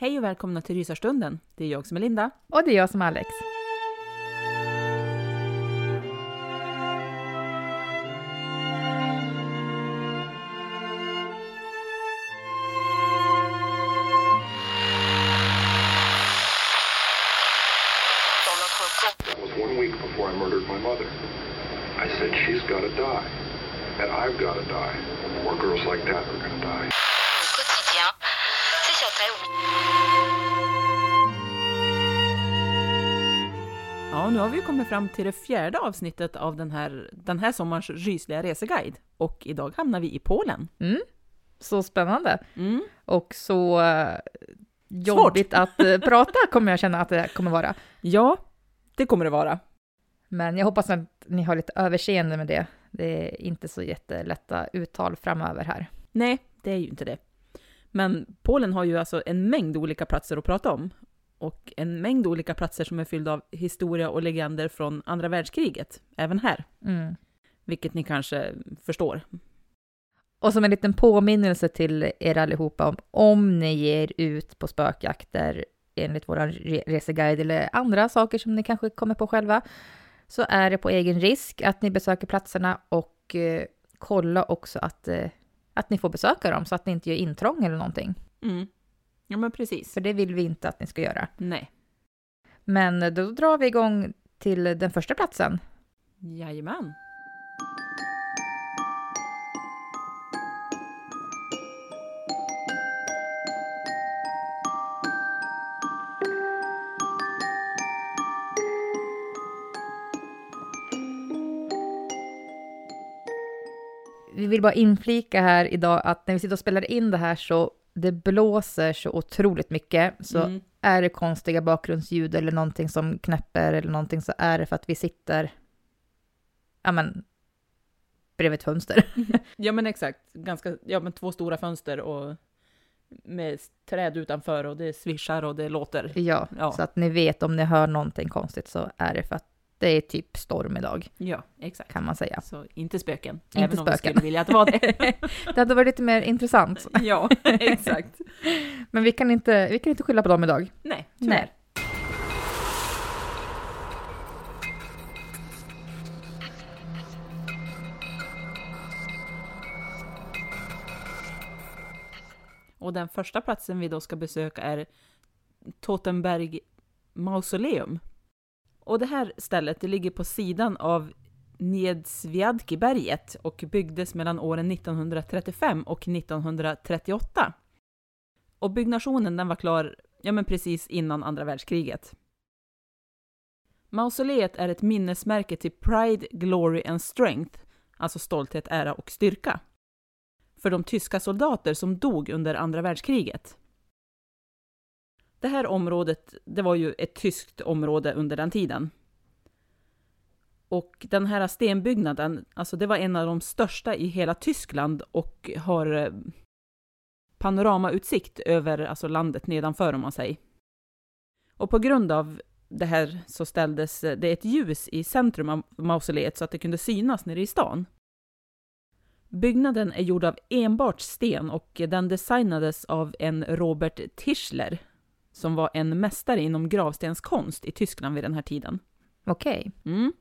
Hej och välkomna till Rysarstunden. Det är jag som är Linda. Och det är jag som är Alex. Ja, nu har vi kommit fram till det 4:e avsnittet av den här sommars rysliga reseguide. Och idag hamnar vi i Polen. Mm. Så spännande. Mm. Och så jobbigt att prata kommer jag känna att det kommer vara. Ja, det kommer det vara. Men jag hoppas att ni har lite överseende med det. Det är inte så jättelätta uttal framöver här. Nej, det är ju inte det. Men Polen har ju alltså en mängd olika platser att prata om. Och en mängd olika platser som är fyllda av historia och legender från andra världskriget. Även här. Mm. Vilket ni kanske förstår. Och som en liten påminnelse till er allihopa. Om ni ger ut på spökjakter enligt våran reseguide eller andra saker som ni kanske kommer på själva. Så är det på egen risk att ni besöker platserna. Och kolla också att ni får besöka dem så att ni inte gör intrång eller någonting. Mm. Ja, men precis. För det vill vi inte att ni ska göra. Nej. Men då drar vi igång till den första platsen. Jajamän. Vi vill bara inflika här idag att när vi sitter och spelar in det här så det blåser så otroligt mycket, så är det konstiga bakgrundsljud eller någonting som knäpper eller någonting, så är det för att vi sitter bredvid ett fönster. Ja, men exakt. Ganska 2 stora fönster och med träd utanför och det svischar och det låter. Ja, så att ni vet om ni hör någonting konstigt så är det för att det är typ storm idag. Ja, exakt. Kan man säga. Så inte spöken. Även om vi skulle vilja att det var det. Det hade varit lite mer intressant. Ja, exakt. Men vi kan inte skylla på dem idag. Nej, tyvärr. Nej. Och den första platsen vi då ska besöka är Tottenberg Mausoleum. Och det här stället, det ligger på sidan av Niedźwiadki-berget och byggdes mellan åren 1935 och 1938. Och byggnationen, den var klar precis innan andra världskriget. Mausoleet är ett minnesmärke till Pride, Glory and Strength, alltså stolthet, ära och styrka, för de tyska soldater som dog under andra världskriget. Det här området, det var ju ett tyskt område under den tiden. Och den här stenbyggnaden, alltså det var en av de största i hela Tyskland och har panoramautsikt över alltså landet nedanför om man säger. Och på grund av det här så ställdes det ett ljus i centrum av mausoleet så att det kunde synas nere i stan. Byggnaden är gjord av enbart sten och den designades av en Robert Tischler som var en mästare inom gravstenskonst i Tyskland vid den här tiden. Okej. Mm.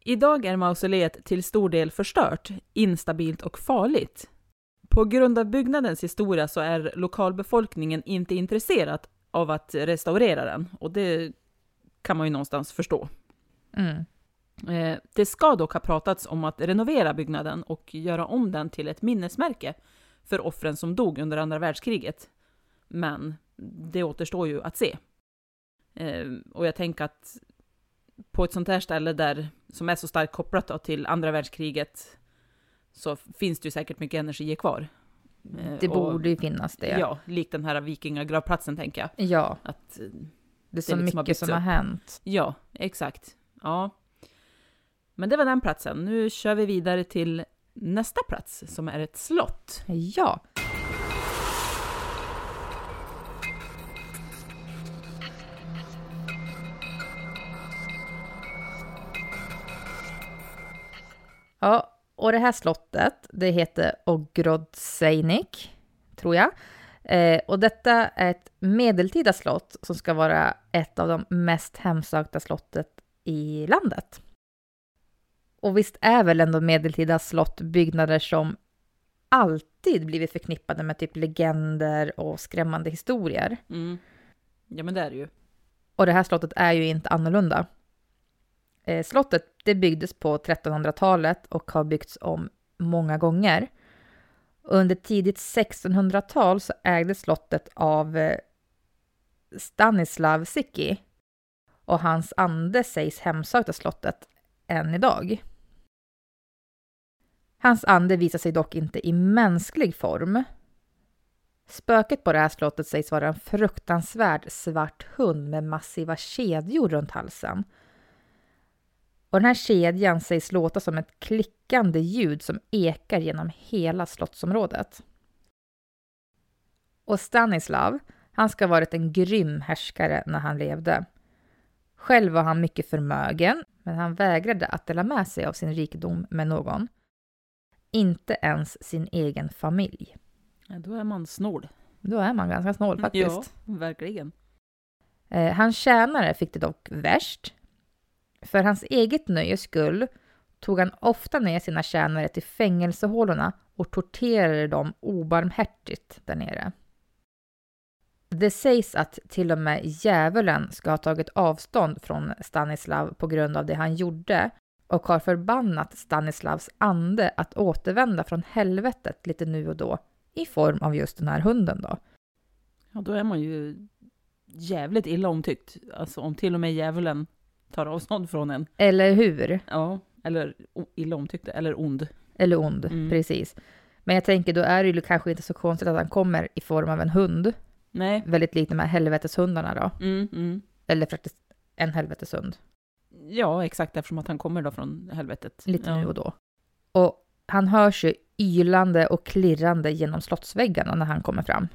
Idag är mausoleet till stor del förstört, instabilt och farligt. På grund av byggnadens historia så är lokalbefolkningen inte intresserad av att restaurera den. Och det kan man ju någonstans förstå. Mm. Det ska dock ha pratats om att renovera byggnaden och göra om den till ett minnesmärke för offren som dog under andra världskriget. Men det återstår ju att se. Och jag tänker att på ett sånt här ställe där, som är så starkt kopplat till andra världskriget så finns det ju säkert mycket energi kvar. Det borde ju finnas det. Ja, likt den här vikingagravplatsen tänker jag. Ja, att det är så liksom mycket som har hänt. Ja, exakt. Ja. Men det var den platsen. Nu kör vi vidare till nästa plats som är ett slott. Ja. Ja, och det här slottet, det heter Ogrodzieniec, tror jag. Och detta är ett medeltida slott som ska vara ett av de mest hemsökta slottet i landet. Och visst är väl ändå medeltida slottbyggnader som alltid blivit förknippade med typ legender och skrämmande historier. Mm. Ja, men det är det ju. Och det här slottet är ju inte annorlunda. Slottet det byggdes på 1300-talet och har byggts om många gånger. Under tidigt 1600-tal så ägdes slottet av Stanislav Sikki och hans ande sägs hemsökta slottet än idag. Hans ande visar sig dock inte i mänsklig form. Spöket på det här slottet sägs vara en fruktansvärd svart hund med massiva kedjor runt halsen. Och den här kedjan sägs låta som ett klickande ljud som ekar genom hela slottsområdet. Och Stanislav, han ska ha varit en grym härskare när han levde. Själv var han mycket förmögen, men han vägrade att dela med sig av sin rikedom med någon. Inte ens sin egen familj. Ja, då är man snål. Då är man ganska snål faktiskt. Ja, verkligen. Hans tjänare fick det dock värst. För hans eget nöjes skull tog han ofta ner sina tjänare till fängelsehålorna och torterade dem obarmhärtigt där nere. Det sägs att till och med djävulen ska ha tagit avstånd från Stanislav på grund av det han gjorde och har förbannat Stanislavs ande att återvända från helvetet lite nu och då i form av just den här hunden då. Ja, då är man ju jävligt illa omtyckt. Alltså om till och med djävulen tar avstånd från en. Eller hur? Ja, eller illa omtyckte, eller ond. Eller ond, precis. Men jag tänker, då är det ju kanske inte så konstigt att han kommer i form av en hund. Nej. Väldigt likt de här helveteshundarna då. Mm, mm. Eller faktiskt en helveteshund. Ja, exakt, eftersom att han kommer då från helvetet. Lite nu och då. Och han hörs ju ylande och klirrande genom slottsväggarna när han kommer fram.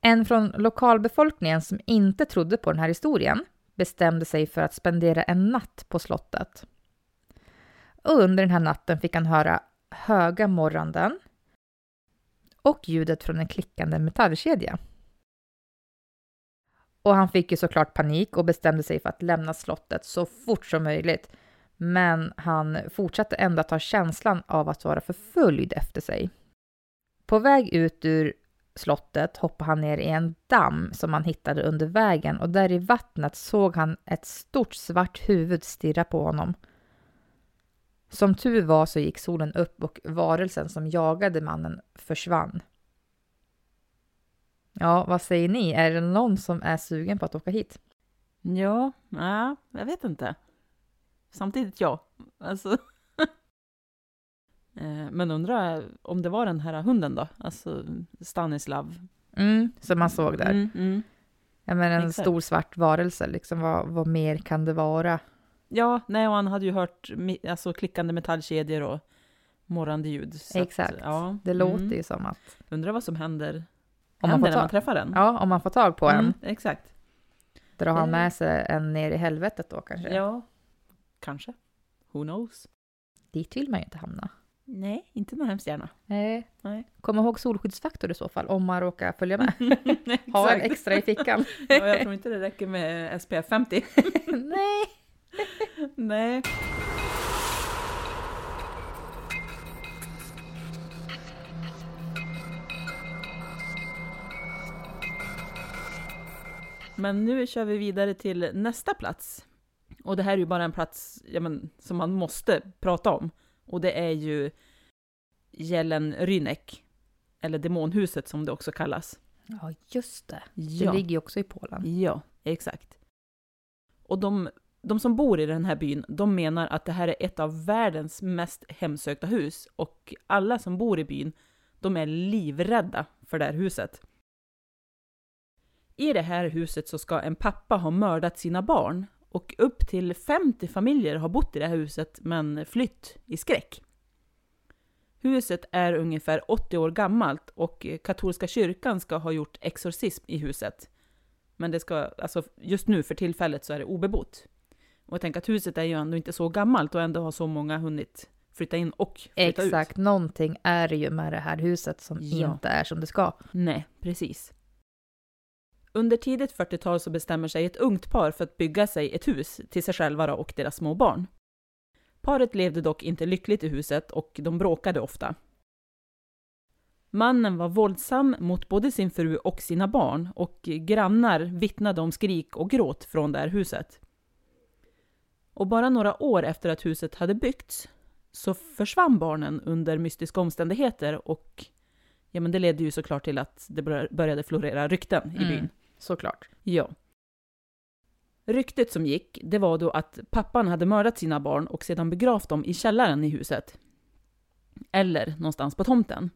En från lokalbefolkningen som inte trodde på den här historien bestämde sig för att spendera en natt på slottet. Och under den här natten fick han höra höga morranden och ljudet från en klickande metallkedja. Och han fick ju såklart panik och bestämde sig för att lämna slottet så fort som möjligt. Men han fortsatte ändå att ha känslan av att vara förföljd efter sig. På väg ut ur slottet hoppade han ner i en damm som han hittade under vägen och där i vattnet såg han ett stort svart huvud stirra på honom. Som tur var så gick solen upp och varelsen som jagade mannen försvann. Ja, vad säger ni? Är det någon som är sugen på att åka hit? Ja, nej, jag vet inte. Samtidigt ja. Alltså. Men undrar om det var den här hunden då? Alltså Stanislav. Mm, som man såg där. Mm, mm. Ja, men en exakt. Stor svart varelse. Liksom, vad mer kan det vara? Ja, nej, och han hade ju hört alltså, klickande metallkedjor och morrande ljud. Så exakt, att, ja. Det låter ju som att... Undrar vad som händer, när man träffar den. Ja, om man får tag på en. Exakt. Dra med sig en ner i helvetet då kanske. Ja, kanske. Who knows? Dit vill man ju inte hamna. Nej, inte någon hemskt gärna. Nej. Kom ihåg solskyddsfaktor i så fall, om man råkar följa med. Ha en extra i fickan. Ja, jag tror inte det räcker med SPF 50. Nej. Men nu kör vi vidare till nästa plats. Och det här är ju bara en plats som man måste prata om. Och det är ju Jeleń Rynek, eller demonhuset som det också kallas. Ja, just det. Ja. Det ligger ju också i Polen. Ja, exakt. Och de som bor i den här byn, de menar att det här är ett av världens mest hemsökta hus. Och alla som bor i byn, de är livrädda för det här huset. I det här huset så ska en pappa ha mördat sina barn. Och upp till 50 familjer har bott i det här huset men flytt i skräck. Huset är ungefär 80 år gammalt och katolska kyrkan ska ha gjort exorcism i huset. Men det ska, just nu för tillfället så är det obebott. Och jag tänker att huset är ju ändå inte så gammalt och ändå har så många hunnit flytta in och flytta ut. Exakt, någonting är ju med det här huset som inte är som det ska. Nej, precis. Under tidigt 40-tal så bestämmer sig ett ungt par för att bygga sig ett hus till sig själva och deras små barn. Paret levde dock inte lyckligt i huset och de bråkade ofta. Mannen var våldsam mot både sin fru och sina barn och grannar vittnade om skrik och gråt från det här huset. Och bara några år efter att huset hade byggts så försvann barnen under mystiska omständigheter och det ledde ju såklart till att det började florera rykten i byn. Såklart. Ja. Ryktet som gick, det var då att pappan hade mördat sina barn och sedan begravt dem i källaren i huset. Eller någonstans på tomten.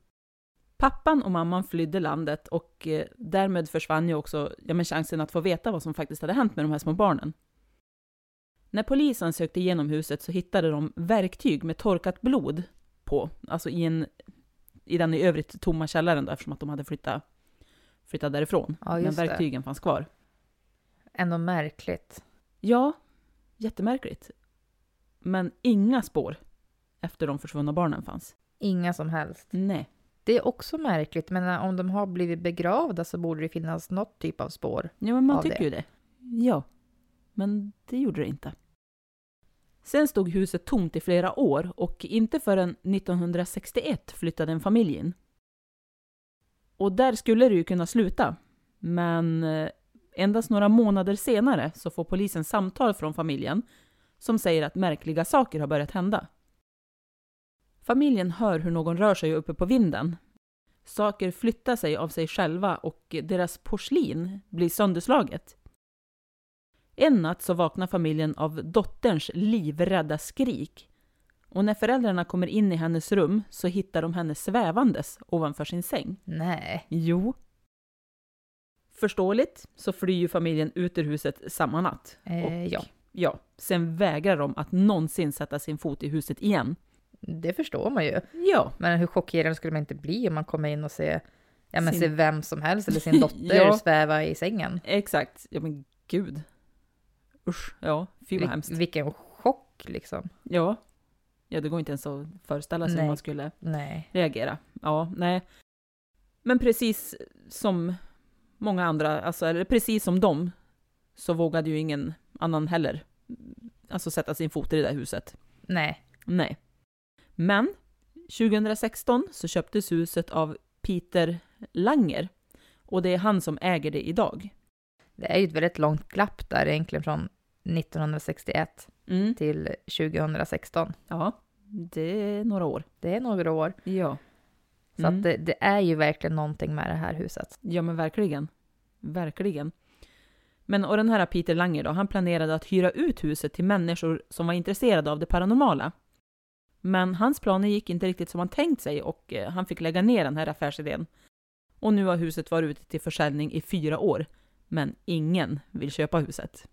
Pappan och mamman flydde landet och därmed försvann ju också chansen att få veta vad som faktiskt hade hänt med de här små barnen. När polisen sökte igenom huset så hittade de verktyg med torkat blod på. Alltså i den i övrigt tomma källaren då, eftersom att de hade flyttat därifrån. Ja, men verktygen fanns kvar. Ändå märkligt. Ja, jättemärkligt. Men inga spår efter de försvunna barnen fanns. Inga som helst. Nej. Det är också märkligt, men om de har blivit begravda så borde det finnas något typ av spår. Ja, men man tycker ju det. Ja, men det gjorde det inte. Sen stod huset tomt i flera år och inte förrän 1961 flyttade en familj in. Och där skulle det ju kunna sluta. Men endast några månader senare så får polisen samtal från familjen som säger att märkliga saker har börjat hända. Familjen hör hur någon rör sig uppe på vinden. Saker flyttar sig av sig själva och deras porslin blir sönderslaget. En natt så vaknar familjen av dotterns livrädda skrik. Och när föräldrarna kommer in i hennes rum så hittar de henne svävandes ovanför sin säng. Nej. Jo. Förståeligt så flyr ju familjen ut ur huset samma natt. Ja. Sen vägrar de att någonsin sätta sin fot i huset igen. Det förstår man ju. Ja. Men hur chockerande skulle man inte bli om man kommer in och ser, ser vem som helst eller sin dotter sväva i sängen. Exakt. Ja, men gud. Usch, ja, fy vad hemskt. Vilken chock liksom. Ja, det går inte ens att föreställa sig hur man skulle reagera. Ja, nej. Men precis som många andra, eller precis som dem, så vågade ju ingen annan heller sätta sin fot i det där huset. Nej. Men 2016 så köptes huset av Peter Langer och det är han som äger det idag. Det är ju ett väldigt långt glapp där egentligen från 1961 till 2016. Ja, det är några år. Ja. Så att det är ju verkligen någonting med det här huset. Ja, men verkligen. Verkligen. Men och den här Peter Langer då, han planerade att hyra ut huset till människor som var intresserade av det paranormala. Men hans planer gick inte riktigt som han tänkt sig och han fick lägga ner den här affärsidén. Och nu har huset varit ute till försäljning i 4 år. Men ingen vill köpa huset.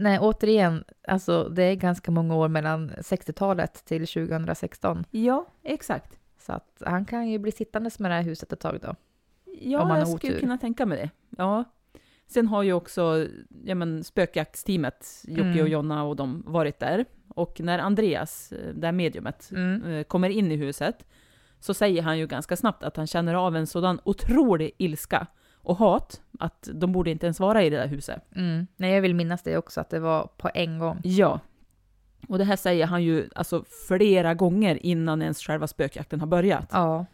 Nej, återigen, alltså det är ganska många år mellan 60-talet till 2016. Ja, exakt. Så att han kan ju bli sittandes med det här huset ett tag då. Ja, om man jag skulle kunna tänka mig det. Ja. Sen har ju också spökjaktsteamet, Jocke och Jonna och de varit där. Och när Andreas, det här mediumet, kommer in i huset så säger han ju ganska snabbt att han känner av en sådan otrolig ilska och hat att de borde inte ens vara i det där huset. Mm. Nej, jag vill minnas det också att det var på en gång. Ja. Och det här säger han ju alltså flera gånger innan ens själva spökjakten har börjat. Ja.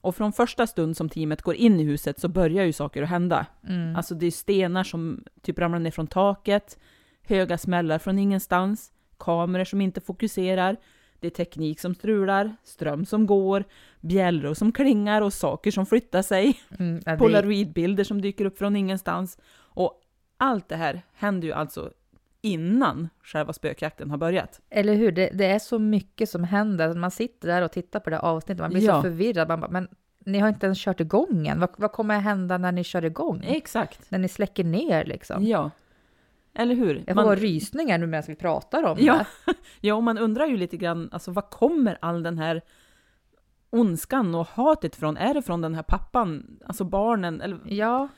Och från första stund som teamet går in i huset så börjar ju saker att hända. Mm. Alltså det är stenar som typ ramlar ner från taket, höga smällar från ingenstans, kameror som inte fokuserar, det är teknik som strular, ström som går, bjällror som klingar och saker som flyttar sig. Ja, polaroidbilder som dyker upp från ingenstans. Och allt det här händer ju alltså innan själva spökjakten har börjat. Eller hur? Det är så mycket som händer. Man sitter där och tittar på det avsnittet. Man blir så förvirrad. Man bara, men ni har inte ens kört igång än. Vad kommer hända när ni kör igång? Exakt. När ni släcker ner liksom. Ja. Eller hur? Jag får rysningar nu medan vi pratar om det. Ja, och man undrar ju lite grann, alltså vad kommer all den här ondskan och hatet från? Är det från den här pappan? Alltså barnen? Eller... Ja.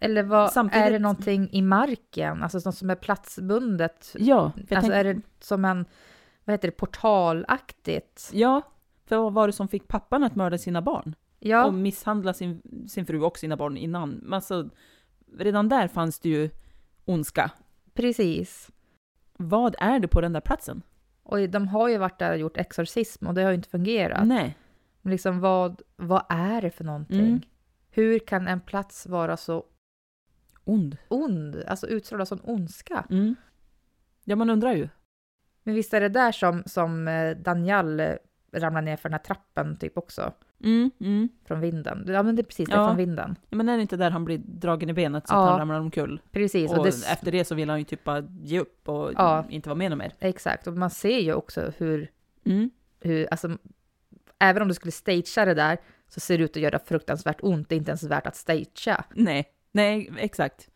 Eller vad, samtidigt... är det någonting i marken? Alltså något som är platsbundet? Ja. Alltså är det som en, portalaktigt? Ja, för vad var det som fick pappan att mörda sina barn? Ja. Och misshandla sin fru och sina barn innan. Men alltså, redan där fanns det ju ondska. Precis. Vad är det på den där platsen? Och de har ju varit där och gjort exorcism och det har ju inte fungerat. Nej. Liksom vad är det för någonting? Mm. Hur kan en plats vara så ond, alltså utstråla sån ondska. Mm. Ja, man undrar ju. Men visst är det där som Daniel ramlar ner för den här trappen typ också. Mm. Från vinden. Ja, men det är precis det, från vinden. Ja, men är det inte där han blir dragen i benet så att han ramlar omkull? Precis. Och efter det så vill han ju typ bara ge upp och inte vara med om mer. Exakt, och man ser ju också hur alltså, även om du skulle stagea det där så ser det ut att göra fruktansvärt ont. Det är inte ens värt att stagea. Nej, exakt.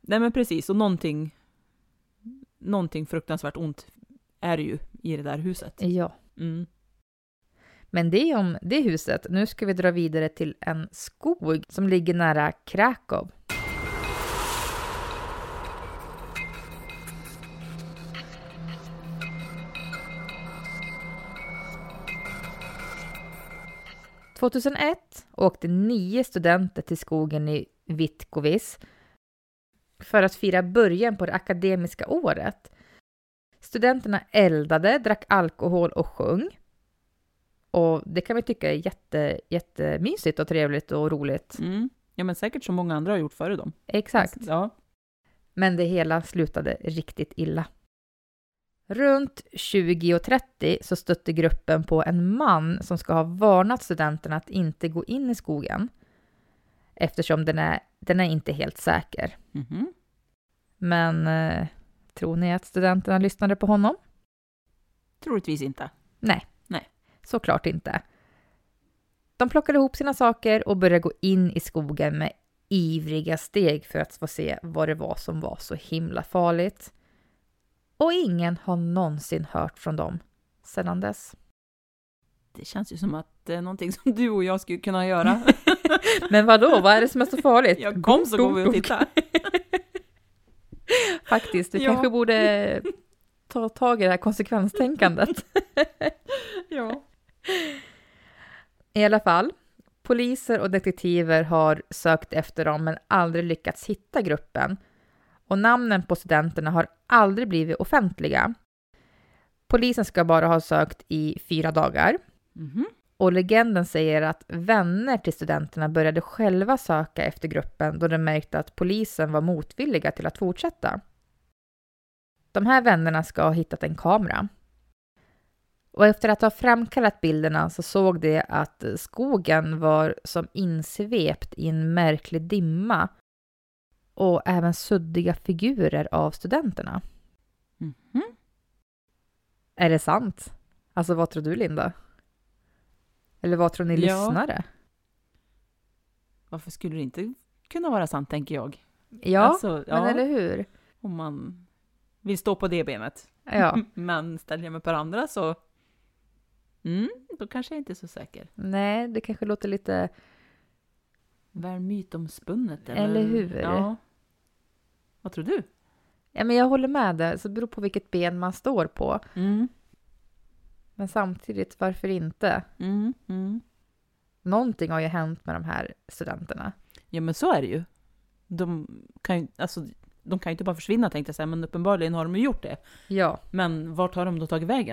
Nej, men precis. Och någonting fruktansvärt ont är ju i det där huset. Ja. Mm. Men det är om det huset. Nu ska vi dra vidare till en skog som ligger nära Krakow. År 2001 åkte 9 studenter till skogen i Vitkovice för att fira början på det akademiska året. Studenterna eldade, drack alkohol och sjöng. Och det kan vi tycka är jättemysigt och trevligt och roligt. Mm. Ja, men säkert som många andra har gjort före dem. Exakt. Ja. Men det hela slutade riktigt illa. Runt 20:30 så stötte gruppen på en man som ska ha varnat studenterna att inte gå in i skogen. Eftersom den är inte helt säker. Mm-hmm. Men tror ni att studenterna lyssnade på honom? Troligtvis inte. Nej, såklart inte. De plockade ihop sina saker och började gå in i skogen med ivriga steg för att få se vad det var som var så himla farligt. Och ingen har någonsin hört från dem sedan dess. Det känns ju som att det är någonting som du och jag skulle kunna göra. Men vadå? Vad är det som är så farligt? Jag kom så går vi och tittar. Faktiskt, du kanske borde ta tag i det här konsekvenstänkandet. Ja. I alla fall, poliser och detektiver har sökt efter dem men aldrig lyckats hitta gruppen. Och namnen på studenterna har aldrig blivit offentliga. Polisen ska bara ha sökt i 4 dagar. Mm-hmm. Och legenden säger att vänner till studenterna började själva söka efter gruppen då de märkte att polisen var motvilliga till att fortsätta. De här vännerna ska ha hittat en kamera. Och efter att ha framkallat bilderna så såg de att skogen var som insvept i en märklig dimma. Och även suddiga figurer av studenterna. Mm-hmm. Är det sant? Alltså vad tror du, Linda? Eller vad tror ni lyssnare? Varför skulle det inte kunna vara sant, tänker jag? Ja, alltså, men eller hur? om man vill stå på det benet. Ja. Men ställer jag mig på andra så då kanske jag inte är så säker. Nej, det kanske låter lite mytomspunnet. Eller hur? Ja. Vad tror du? Ja, men jag håller med det. Så det beror på vilket ben man står på. Mm. Men samtidigt, varför inte? Mm. Mm. Någonting har ju hänt med de här studenterna. Ja, men så är det ju. De kan ju inte bara försvinna, tänkte jag säga. Men uppenbarligen har de ju gjort det. Ja. Men vart har de då tagit vägen?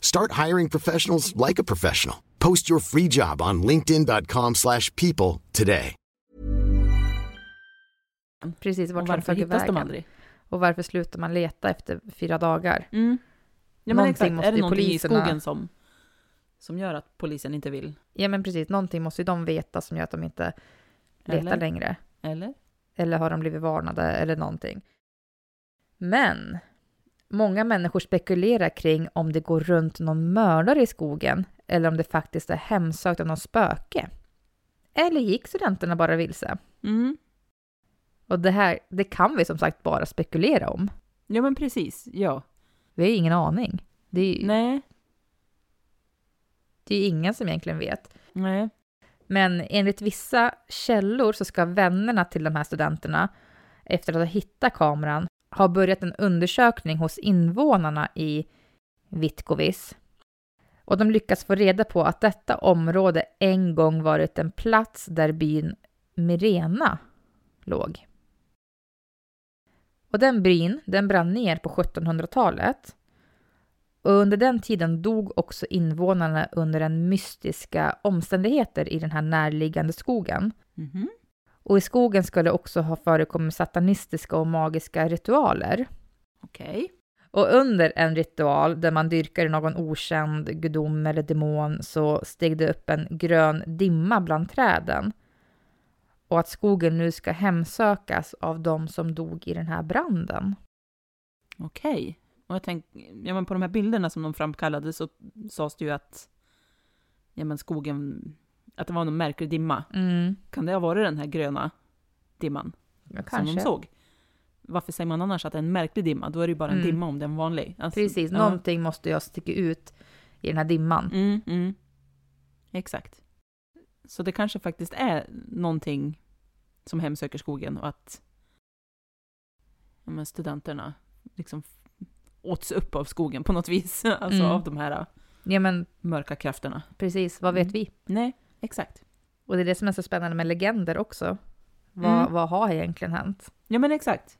Start hiring professionals like a professional. Post your free job on linkedin.com/people today. Precis, varför hittas de aldrig? Och varför slutar man leta efter 4 dagar? Mm. Ja, men exakt. Måste är det någonting poliserna... i skogen som gör att polisen inte vill? Ja, men precis. Någonting måste ju de veta som gör att de inte letar längre. Eller har de blivit varnade eller någonting. Men många människor spekulerar kring om det går runt någon mördare i skogen eller om det faktiskt är hemsökt av någon spöke. Eller gick studenterna bara vilse? Mm. Och det kan vi som sagt bara spekulera om. Ja, men precis, ja. Vi har ju ingen aning. Det är ingen som egentligen vet. Nej. Men enligt vissa källor så ska vännerna till de här studenterna, efter att ha hittat kameran, har börjat en undersökning hos invånarna i Vitkovice. Och de lyckas få reda på att detta område en gång varit en plats där byn Mirena låg. Och den byn, den brann ner på 1700-talet. Och under den tiden dog också invånarna under en mystiska omständigheter i den här närliggande skogen. Mm-hmm. Och i skogen skulle också ha förekommit satanistiska och magiska ritualer. Okej. Och under en ritual där man dyrkade någon okänd gudom eller demon så steg det upp en grön dimma bland träden. Och att skogen nu ska hemsökas av de som dog i den här branden. Okej. Och jag tänkte, ja, men på de här bilderna som de framkallade så sades det ju att skogen... Att det var någon märklig dimma. Mm. Kan det ha varit den här gröna dimman? Ja, kanske. Som de såg. Varför säger man annars att det är en märklig dimma? Då är det ju bara en dimma om det är en vanlig. Alltså, precis, någonting måste jag sticka ut i den här dimman. Mm, mm. Exakt. Så det kanske faktiskt är någonting som hemsöker skogen och att studenterna liksom åts upp av skogen på något vis. Alltså av de här mörka krafterna. Precis, vad vet vi? Nej. Exakt. Och det är det som är så spännande med legender också. Vad har egentligen hänt? Ja, men exakt.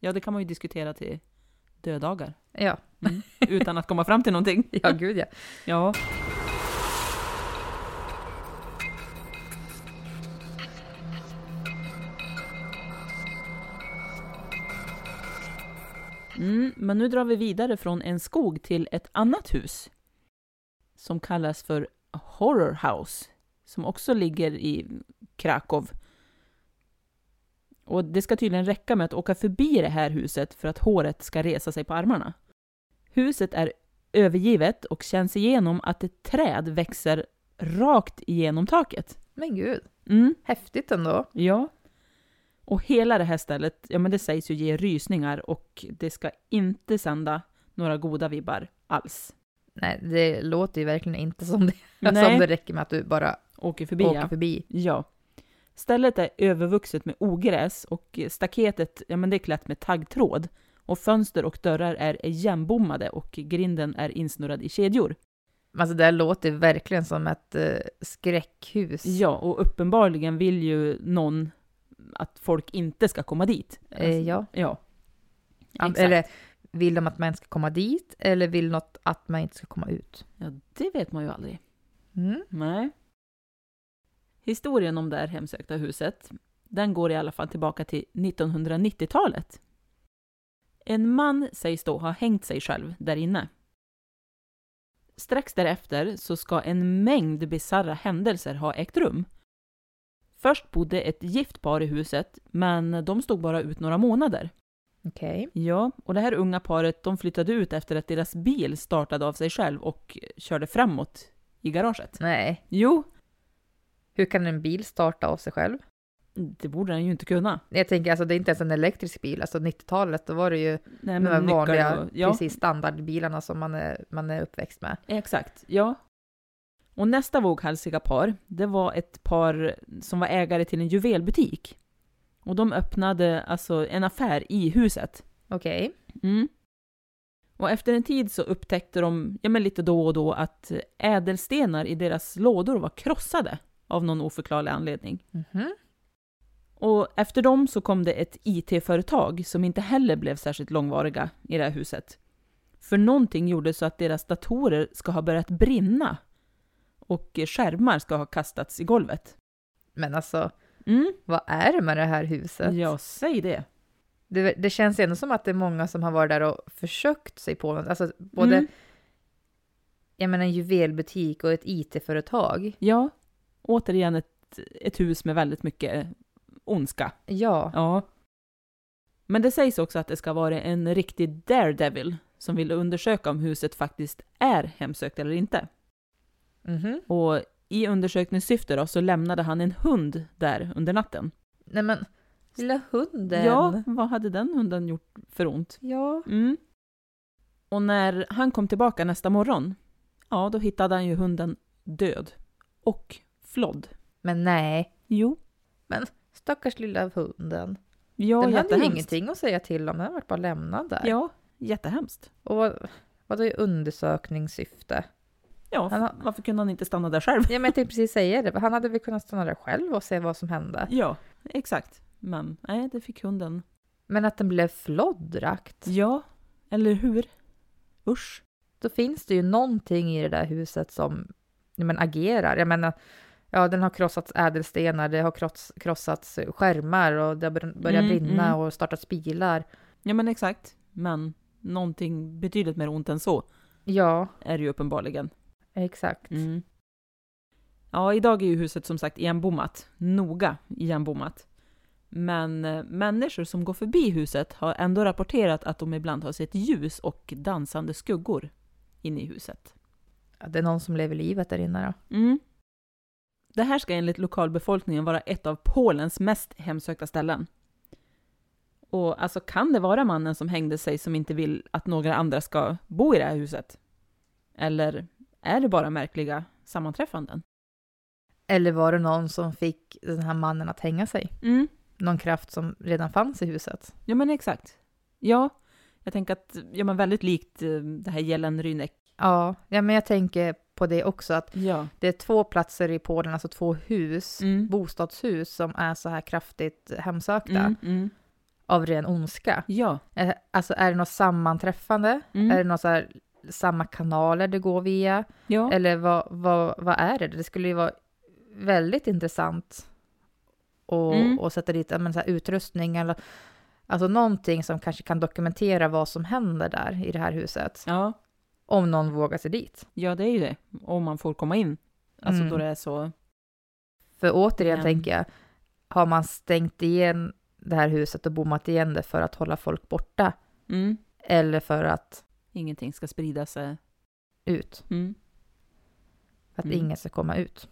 Ja, det kan man ju diskutera till dödagar. Ja. Mm. Utan att komma fram till någonting. Ja, gud ja. Ja. Men nu drar vi vidare från en skog till ett annat hus. Som kallas för Horror House. Som också ligger i Krakow. Och det ska tydligen räcka med att åka förbi det här huset för att håret ska resa sig på armarna. Huset är övergivet och känns igenom att ett träd växer rakt igenom taket. Men gud, häftigt ändå. Ja, och hela det här stället, det sägs ju ge rysningar och det ska inte sända några goda vibbar alls. Nej, det låter ju verkligen inte som det räcker med att du bara åker förbi. Ja. Stället är övervuxet med ogräs och staketet, det är klätt med taggtråd och fönster och dörrar är igenbommade och grinden är insnurrad i kedjor. Alltså det låter verkligen som ett skräckhus. Ja, och uppenbarligen vill ju någon att folk inte ska komma dit. Ja. Exakt. Eller vill de att man ska komma dit eller vill något att man inte ska komma ut? Ja, det vet man ju aldrig. Mm. Nej. Historien om det här hemsökta huset, den går i alla fall tillbaka till 1990-talet. En man sägs då ha hängt sig själv där inne. Strax därefter så ska en mängd bizarra händelser ha ägt rum. Först bodde ett gift par i huset, men de stod bara ut några månader. Okej. Ja, och det här unga paret, de flyttade ut efter att deras bil startade av sig själv och körde framåt i garaget. Nej. Jo. Hur kan en bil starta av sig själv? Det borde den ju inte kunna. Jag tänker, alltså det är inte ens en elektrisk bil. Alltså 90-talet, då var det ju de vanliga, precis standardbilarna som man är uppväxt med. Exakt, ja. Och nästa våghalsiga par, det var ett par som var ägare till en juvelbutik. Och de öppnade alltså en affär i huset. Okej. Okay. Mm. Och efter en tid så upptäckte de lite då och då att ädelstenar i deras lådor var krossade av någon oförklarlig anledning. Mm-hmm. Och efter dem så kom det ett IT-företag som inte heller blev särskilt långvariga i det här huset. För någonting gjorde så att deras datorer ska ha börjat brinna och skärmar ska ha kastats i golvet. Men alltså, vad är det med det här huset? Ja, säg det. Det känns ändå som att det är många som har varit där och försökt sig på något. Alltså både en juvelbutik och ett IT-företag. Ja, återigen ett hus med väldigt mycket ondska. Ja. Men det sägs också att det ska vara en riktig daredevil som vill undersöka om huset faktiskt är hemsökt eller inte. Mm-hmm. Och i undersökningssyfte då så lämnade han en hund där under natten. Nej men, lilla hunden. Ja, vad hade den hunden gjort för ont? Ja. Mm. Och när han kom tillbaka nästa morgon, då hittade han ju hunden död och flodd. Men nej. Jo. Men stackars lilla hunden. Ja, den hade ju ingenting att säga till om. Den var bara lämnad där. Ja, jättehemskt. Och vad är undersökningssyfte? Ja, varför kunde han inte stanna där själv? Ja, men jag tänkte precis säga det. Han hade väl kunnat stanna där själv och se vad som hände. Ja, exakt. Men nej, det fick hunden. Men att den blev floddrakt. Ja, eller hur? Usch. Då finns det ju någonting i det där huset som agerar. Jag menar... Ja, den har krossats ädelstenar, det har krossats skärmar och det har börjat brinna och startat bilar. Ja, men exakt. Men någonting betydligt mer ont än så är det ju uppenbarligen. Exakt. Mm. Ja, idag är ju huset som sagt igenbommat. Noga igenbommat. Men människor som går förbi huset har ändå rapporterat att de ibland har sett ljus och dansande skuggor inne i huset. Ja, det är någon som lever livet där inne då. Mm. Det här ska enligt lokalbefolkningen vara ett av Polens mest hemsökta ställen. Och alltså kan det vara mannen som hängde sig som inte vill att några andra ska bo i det här huset? Eller är det bara märkliga sammanträffanden? Eller var det någon som fick den här mannen att hänga sig? Mm. Någon kraft som redan fanns i huset? Ja men exakt. Ja, jag tänker att väldigt likt det här Jeleń Rynek. Ja, men jag tänker på det också att det är två platser i Polen, alltså två hus, bostadshus som är så här kraftigt hemsökta av ren ondska. Ja. Alltså är det något sammanträffande? Är det något så här, samma kanaler det går via? Ja. Eller vad är det? Det skulle ju vara väldigt intressant att sätta dit så här utrustning eller alltså någonting som kanske kan dokumentera vad som händer där i det här huset. Ja. Om någon vågar sig dit. Ja, det är ju det. Om man får komma in. Alltså då det är så... För återigen tänker jag, har man stängt igen det här huset och bommat igen det för att hålla folk borta? Mm. Eller för att... Ingenting ska sprida sig ut. Mm. För att ingen ska komma ut.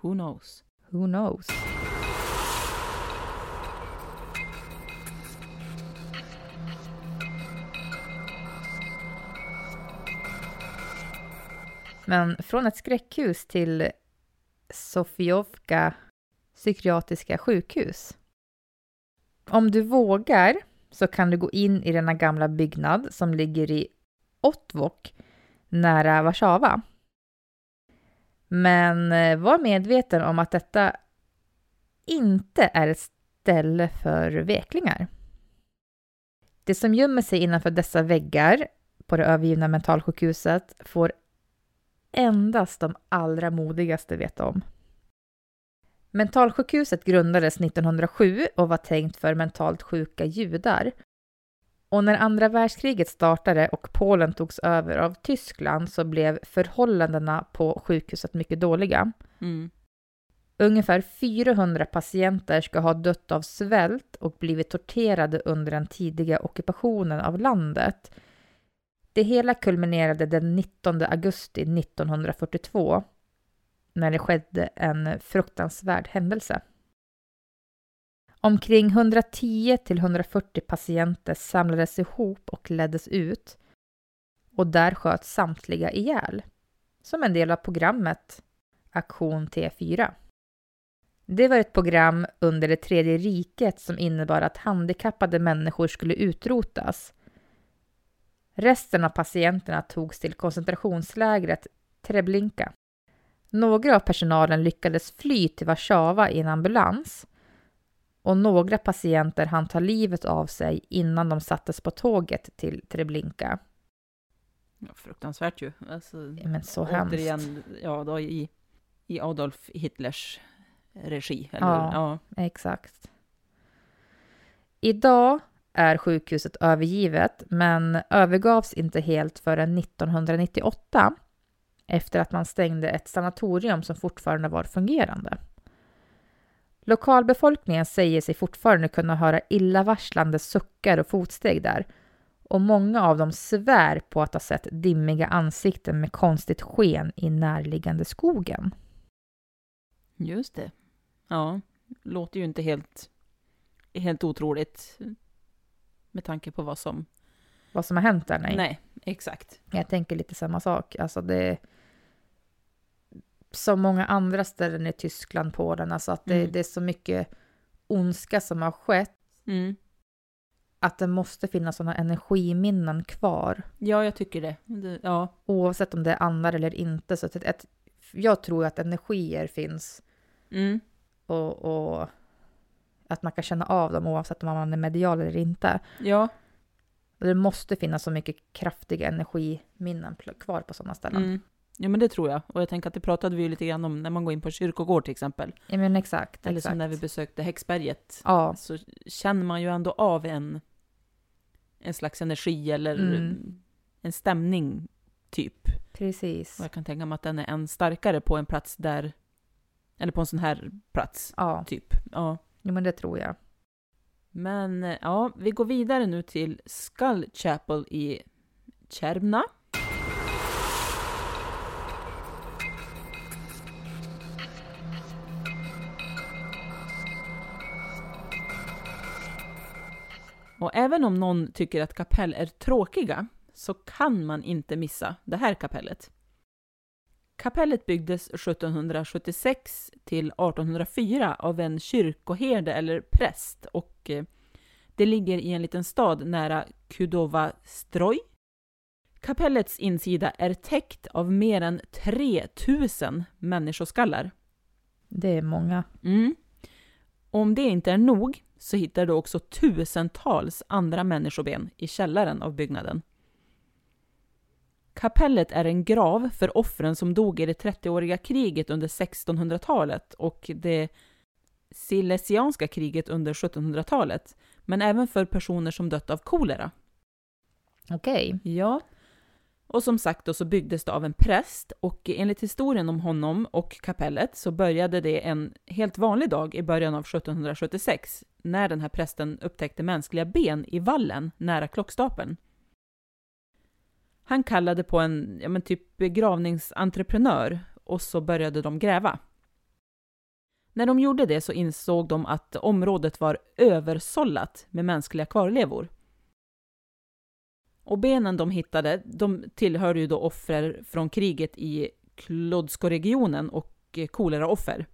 Who knows? Who knows? Men från ett skräckhus till Sofijovka psykiatriska sjukhus. Om du vågar så kan du gå in i denna gamla byggnad som ligger i Otwock nära Warszawa. Men var medveten om att detta inte är ett ställe för veklingar. Det som gömmer sig innanför dessa väggar på det övergivna mentalsjukhuset får endast de allra modigaste veta om. Mentalsjukhuset grundades 1907 och var tänkt för mentalt sjuka judar. Och när andra världskriget startade och Polen togs över av Tyskland så blev förhållandena på sjukhuset mycket dåliga. Mm. Ungefär 400 patienter ska ha dött av svält och blivit torterade under den tidiga ockupationen av landet. Det hela kulminerade den 19 augusti 1942 när det skedde en fruktansvärd händelse. Omkring 110-140 patienter samlades ihop och leddes ut och där sköts samtliga ihjäl som en del av programmet Aktion T4. Det var ett program under det tredje riket som innebar att handikappade människor skulle utrotas. Resten av patienterna togs till koncentrationslägret Treblinka. Några av personalen lyckades fly till Warszawa i en ambulans och några patienter hann ta livet av sig innan de sattes på tåget till Treblinka. Ja, fruktansvärt ju. Alltså, men så återigen, hemskt. Ja, då i Adolf Hitlers regi. Eller? Ja, exakt. Idag är sjukhuset övergivet men övergavs inte helt förrän 1998 efter att man stängde ett sanatorium som fortfarande var fungerande. Lokalbefolkningen säger sig fortfarande kunna höra illavarslande suckar och fotsteg där och många av dem svär på att ha sett dimmiga ansikten med konstigt sken i närliggande skogen. Just det. Ja, låter ju inte helt otroligt med tanke på vad som har hänt där. Nej, exakt. Jag tänker lite samma sak. Alltså det som många andra ställen i Tyskland på den. Alltså att det är så mycket ondska som har skett. Mm. Att det måste finnas sådana energiminnen kvar. Ja, jag tycker det. Ja. Oavsett om det är andra eller inte. Så att jag tror att energier finns. Mm. Och att man kan känna av dem oavsett om man är medial eller inte. Ja. Och det måste finnas så mycket kraftiga energiminnen kvar på sådana ställen. Mm. Ja, men det tror jag. Och jag tänker att det pratade vi lite grann om när man går in på kyrkogård till exempel. Ja, men exakt. Eller som när vi besökte Häxberget. Ja. Så känner man ju ändå av en slags energi eller en stämning typ. Precis. Och jag kan tänka mig att den är än starkare på en plats där, eller på en sån här plats typ. Ja. Ja, men det tror jag. Men ja, vi går vidare nu till Skull Chapel i Czerna. Och även om någon tycker att kapell är tråkiga så kan man inte missa det här kapellet. Kapellet byggdes 1776 till 1804 av en kyrkoherde eller präst och det ligger i en liten stad nära Kudovastroj. Kapellets insida är täckt av mer än 3000 människoskallar. Det är många. Mm. Om det inte är nog så hittar du också tusentals andra människoben i källaren av byggnaden. Kapellet är en grav för offren som dog i det 30-åriga kriget under 1600-talet och det silesianska kriget under 1700-talet. Men även för personer som dött av kolera. Okej. Ja. Och som sagt då så byggdes det av en präst och enligt historien om honom och kapellet så började det en helt vanlig dag i början av 1776 när den här prästen upptäckte mänskliga ben i vallen nära klockstapeln. Han kallade på en typ begravningsentreprenör och så började de gräva. När de gjorde det så insåg de att området var översållat med mänskliga kvarlevor. Och benen de hittade, de tillhörde ju då offer från kriget i Klodskoregionen och koleraoffer.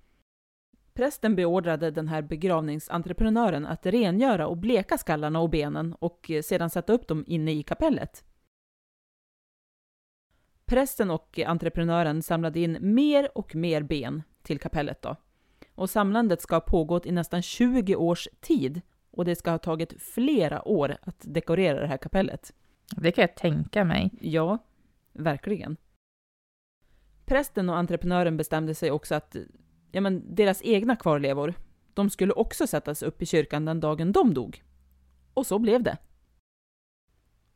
Prästen beordrade den här begravningsentreprenören att rengöra och bleka skallarna och benen och sedan sätta upp dem inne i kapellet. Prästen och entreprenören samlade in mer och mer ben till kapellet då. Och samlandet ska ha pågått i nästan 20 års tid och det ska ha tagit flera år att dekorera det här kapellet. Det kan jag tänka mig. Ja, verkligen. Prästen och entreprenören bestämde sig också att deras egna kvarlevor, de skulle också sättas upp i kyrkan den dagen de dog. Och så blev det.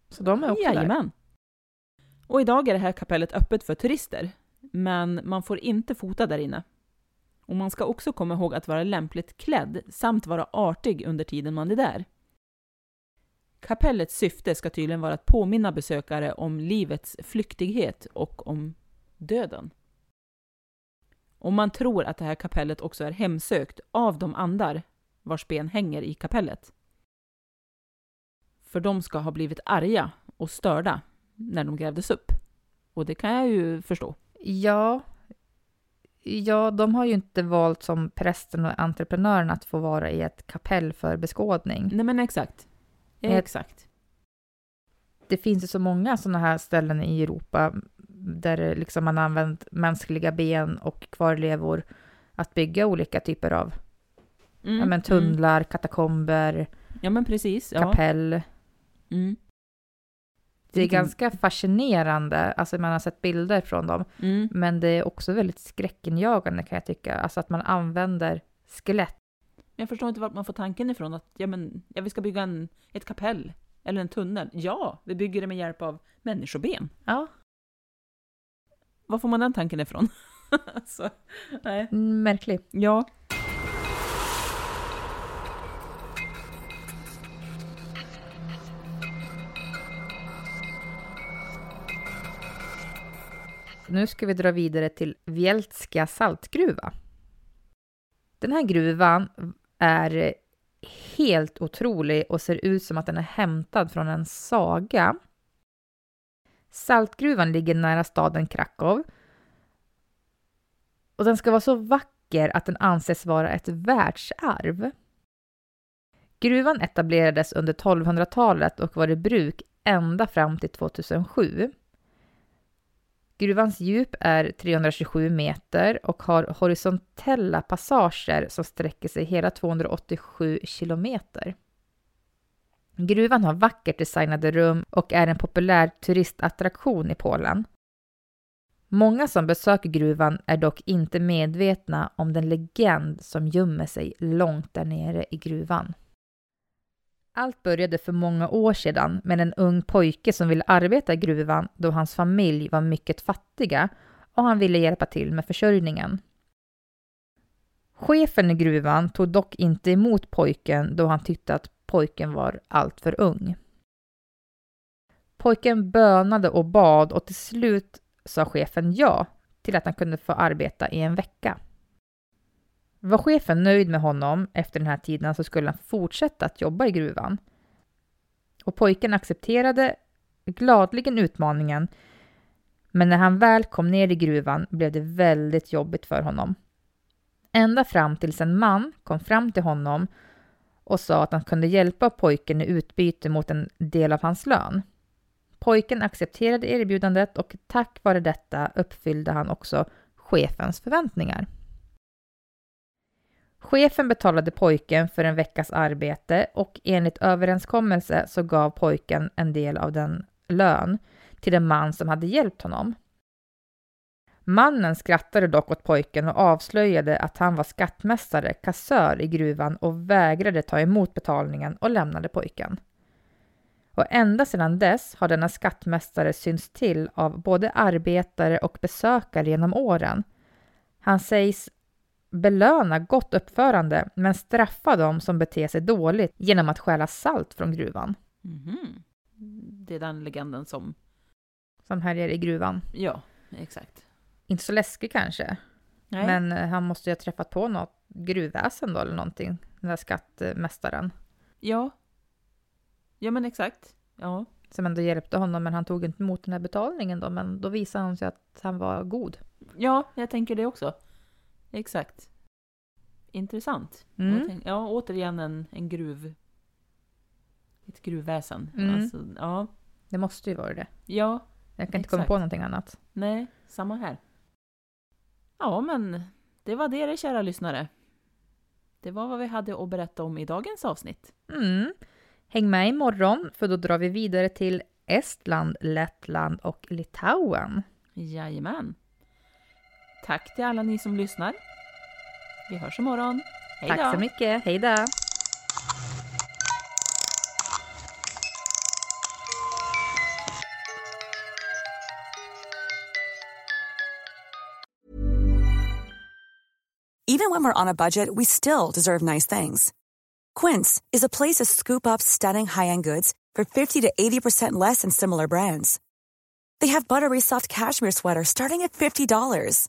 Så de är också där. Och idag är det här kapellet öppet för turister, men man får inte fota där inne. Och man ska också komma ihåg att vara lämpligt klädd samt vara artig under tiden man är där. Kapellets syfte ska tydligen vara att påminna besökare om livets flyktighet och om döden. Och man tror att det här kapellet också är hemsökt av de andar vars ben hänger i kapellet. För de ska ha blivit arga och störda när de grävdes upp. Och det kan jag ju förstå. Ja, de har ju inte valt som prästen och entreprenören att få vara i ett kapell för beskådning. Nej, men exakt. Exakt. Det finns ju så många sådana här ställen i Europa där liksom man använt mänskliga ben och kvarlevor att bygga olika typer av tunnlar, katakomber, precis, kapell. Ja. Mm. Det är ganska fascinerande. Alltså man har sett bilder från dem. Mm. Men det är också väldigt skräckinjagande kan jag tycka. Alltså att man använder skelett. Jag förstår inte vart man får tanken ifrån. Att vi ska bygga ett kapell. Eller en tunnel. Ja, vi bygger det med hjälp av människoben. Ja. Var får man den tanken ifrån? Alltså, nej. Märklig. Ja. Nu ska vi dra vidare till Wielska saltgruva. Den här gruvan är helt otrolig och ser ut som att den är hämtad från en saga. Saltgruvan ligger nära staden Krakow. Och den ska vara så vacker att den anses vara ett världsarv. Gruvan etablerades under 1200-talet och var i bruk ända fram till 2007. Gruvans djup är 327 meter och har horisontella passager som sträcker sig hela 287 kilometer. Gruvan har vackert designade rum och är en populär turistattraktion i Polen. Många som besöker gruvan är dock inte medvetna om den legend som gömmer sig långt där nere i gruvan. Allt började för många år sedan med en ung pojke som ville arbeta i gruvan då hans familj var mycket fattiga och han ville hjälpa till med försörjningen. Chefen i gruvan tog dock inte emot pojken då han tyckte att pojken var allt för ung. Pojken bönade och bad och till slut sa chefen ja till att han kunde få arbeta i en vecka. Var chefen nöjd med honom efter den här tiden så skulle han fortsätta att jobba i gruvan. Och pojken accepterade gladligen utmaningen, men när han väl kom ner i gruvan blev det väldigt jobbigt för honom. Ända fram tills en man kom fram till honom och sa att han kunde hjälpa pojken i utbyte mot en del av hans lön. Pojken accepterade erbjudandet och tack vare detta uppfyllde han också chefens förväntningar. Chefen betalade pojken för en veckas arbete och enligt överenskommelse så gav pojken en del av den lön till den man som hade hjälpt honom. Mannen skrattade dock åt pojken och avslöjade att han var skattmästare, kassör i gruvan och vägrade ta emot betalningen och lämnade pojken. Och ända sedan dess har denna skattmästare synts till av både arbetare och besökare genom åren. Han sägs belöna gott uppförande men straffa dem som beter sig dåligt genom att stjäla salt från gruvan. Mm-hmm. Det är den legenden som härjar i gruvan. Ja, exakt. Inte så läskig kanske. Nej. Men han måste ju ha träffat på något gruvväsen då eller någonting. Den där skattmästaren. Ja. Ja men exakt. Ja. Som ändå hjälpte honom men han tog inte emot den här betalningen då. Men då visade han sig att han var god. Ja, jag tänker det också. Exakt. intressant. Mm. Ja, återigen en gruv. Ett gruvväsen. Mm. Alltså, ja. Det måste ju vara det. Ja. Jag kan inte komma på någonting annat. Nej, samma här. Ja, men det var det, kära lyssnare. Det var vad vi hade att berätta om i dagens avsnitt. Mm. Häng med imorgon, för då drar vi vidare till Estland, Lettland och Litauen. Jajamän. Tack till alla ni som lyssnar. Vi hörs imorgon. Hej då. Tack så mycket. Hej då. Even when we're on a budget, we still deserve nice things. Quince is a place to scoop up stunning high-end goods for 50 to 80% less than similar brands. They have buttery soft cashmere sweaters starting at $50,